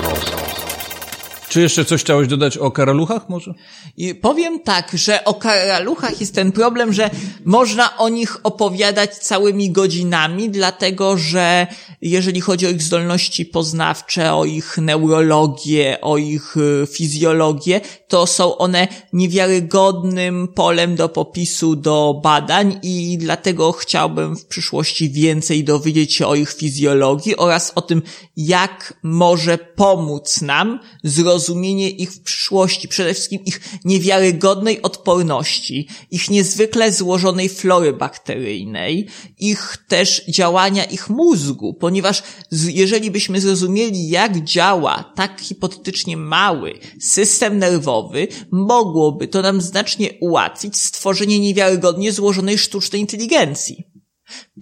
Czy jeszcze coś chciałeś dodać o karaluchach może? I powiem tak, że o karaluchach jest ten problem, że można o nich opowiadać całymi godzinami, dlatego że jeżeli chodzi o ich zdolności poznawcze, o ich neurologię, o ich fizjologię, to są one niewiarygodnym polem do popisu, do badań i dlatego chciałbym w przyszłości więcej dowiedzieć się o ich fizjologii oraz o tym, jak może pomóc nam zrozumieć rozumienie ich w przyszłości, przede wszystkim ich niewiarygodnej odporności, ich niezwykle złożonej flory bakteryjnej, ich też działania ich mózgu, ponieważ jeżeli byśmy zrozumieli, jak działa tak hipotetycznie mały system nerwowy, mogłoby to nam znacznie ułatwić stworzenie niewiarygodnie złożonej sztucznej inteligencji.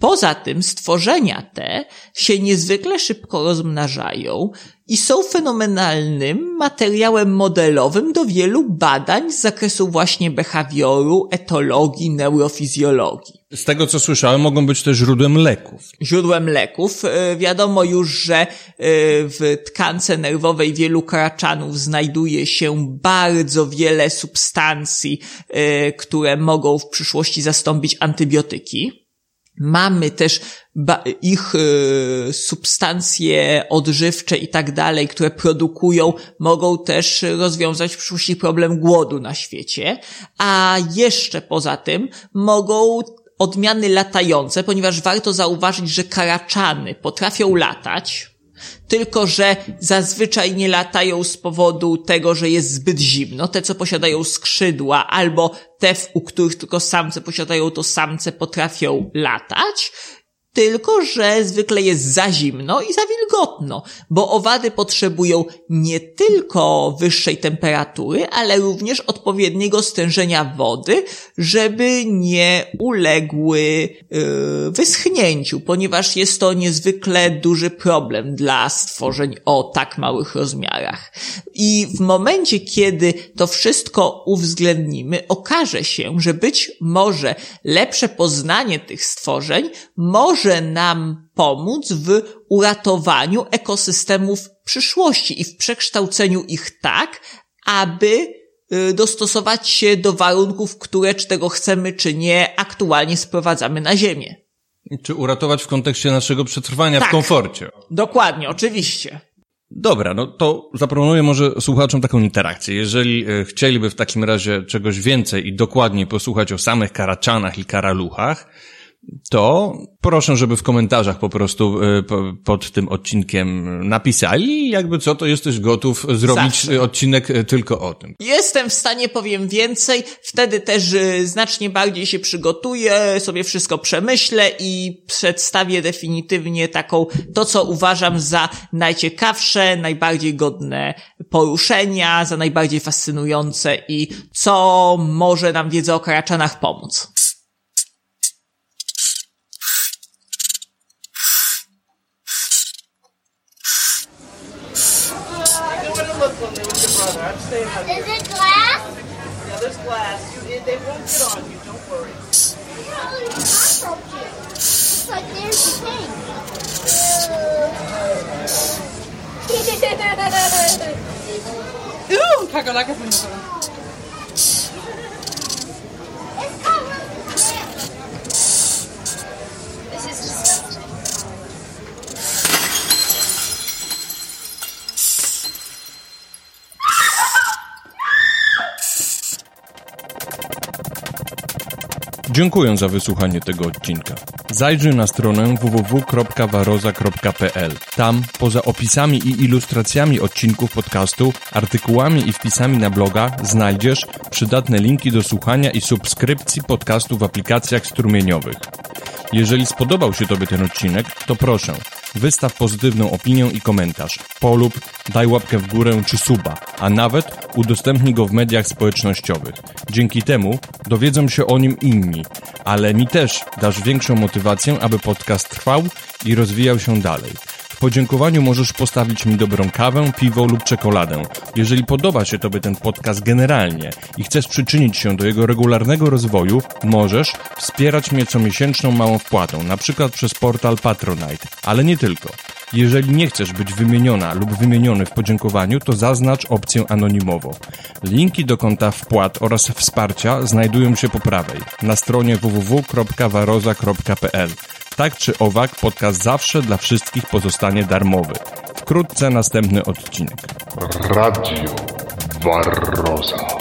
Poza tym stworzenia te się niezwykle szybko rozmnażają i są fenomenalnym materiałem modelowym do wielu badań z zakresu właśnie behawioru, etologii, neurofizjologii. Z tego, co słyszałem, mogą być też źródłem leków. Źródłem leków. Wiadomo już, że w tkance nerwowej wielu karaczanów znajduje się bardzo wiele substancji, które mogą w przyszłości zastąpić antybiotyki. Mamy też ba- ich y, substancje odżywcze i tak dalej, które produkują, mogą też rozwiązać w przyszłości problem głodu na świecie, a jeszcze poza tym mogą odmiany latające, ponieważ warto zauważyć, że karaczany potrafią latać, tylko że zazwyczaj nie latają z powodu tego, że jest zbyt zimno. Te, co posiadają skrzydła, albo te, u których tylko samce posiadają, to samce potrafią latać, tylko że zwykle jest za zimno i za wilgotno, bo owady potrzebują nie tylko wyższej temperatury, ale również odpowiedniego stężenia wody, żeby nie uległy yy, wyschnięciu, ponieważ jest to niezwykle duży problem dla stworzeń o tak małych rozmiarach. I w momencie, kiedy to wszystko uwzględnimy, okaże się, że być może lepsze poznanie tych stworzeń może może nam pomóc w uratowaniu ekosystemów przyszłości i w przekształceniu ich tak, aby dostosować się do warunków, które czy tego chcemy, czy nie, aktualnie sprowadzamy na Ziemię. Czy uratować w kontekście naszego przetrwania tak, w komforcie. Dokładnie, oczywiście. Dobra, no to zaproponuję może słuchaczom taką interakcję. Jeżeli chcieliby w takim razie czegoś więcej i dokładniej posłuchać o samych karaczanach i karaluchach, to proszę, żeby w komentarzach po prostu pod tym odcinkiem napisali, jakby co, to jesteś gotów zrobić Zawsze. Odcinek tylko o tym. Jestem w stanie, powiem więcej, wtedy też znacznie bardziej się przygotuję, sobie wszystko przemyślę i przedstawię definitywnie taką, to co uważam za najciekawsze, najbardziej godne poruszenia, za najbardziej fascynujące i co może nam wiedza o karaczanach pomóc. Is it glass? Yeah, there's glass. You, they won't get on you, don't worry. They don't even cockroaches. It's like there's a thing. Ooh, kakalaka from the It's covered in glass. This is disgusting. Dziękuję za wysłuchanie tego odcinka. Zajrzyj na stronę w w w kropka waroza kropka p l. Tam, poza opisami i ilustracjami odcinków podcastu, artykułami i wpisami na bloga, znajdziesz przydatne linki do słuchania i subskrypcji podcastu w aplikacjach strumieniowych. Jeżeli spodobał się Tobie ten odcinek, to proszę, wystaw pozytywną opinię i komentarz, polub, daj łapkę w górę czy suba, a nawet udostępnij go w mediach społecznościowych. Dzięki temu dowiedzą się o nim inni, ale mi też dasz większą motywację, aby podcast trwał i rozwijał się dalej. W podziękowaniu możesz postawić mi dobrą kawę, piwo lub czekoladę. Jeżeli podoba się Tobie ten podcast generalnie i chcesz przyczynić się do jego regularnego rozwoju, możesz wspierać mnie comiesięczną małą wpłatą, na przykład przez portal Patronite, ale nie tylko. Jeżeli nie chcesz być wymieniona lub wymieniony w podziękowaniu, to zaznacz opcję anonimowo. Linki do konta wpłat oraz wsparcia znajdują się po prawej, na stronie w w w kropka waroza kropka p l. Tak czy owak, podcast zawsze dla wszystkich pozostanie darmowy. Wkrótce następny odcinek. Radio Barroza.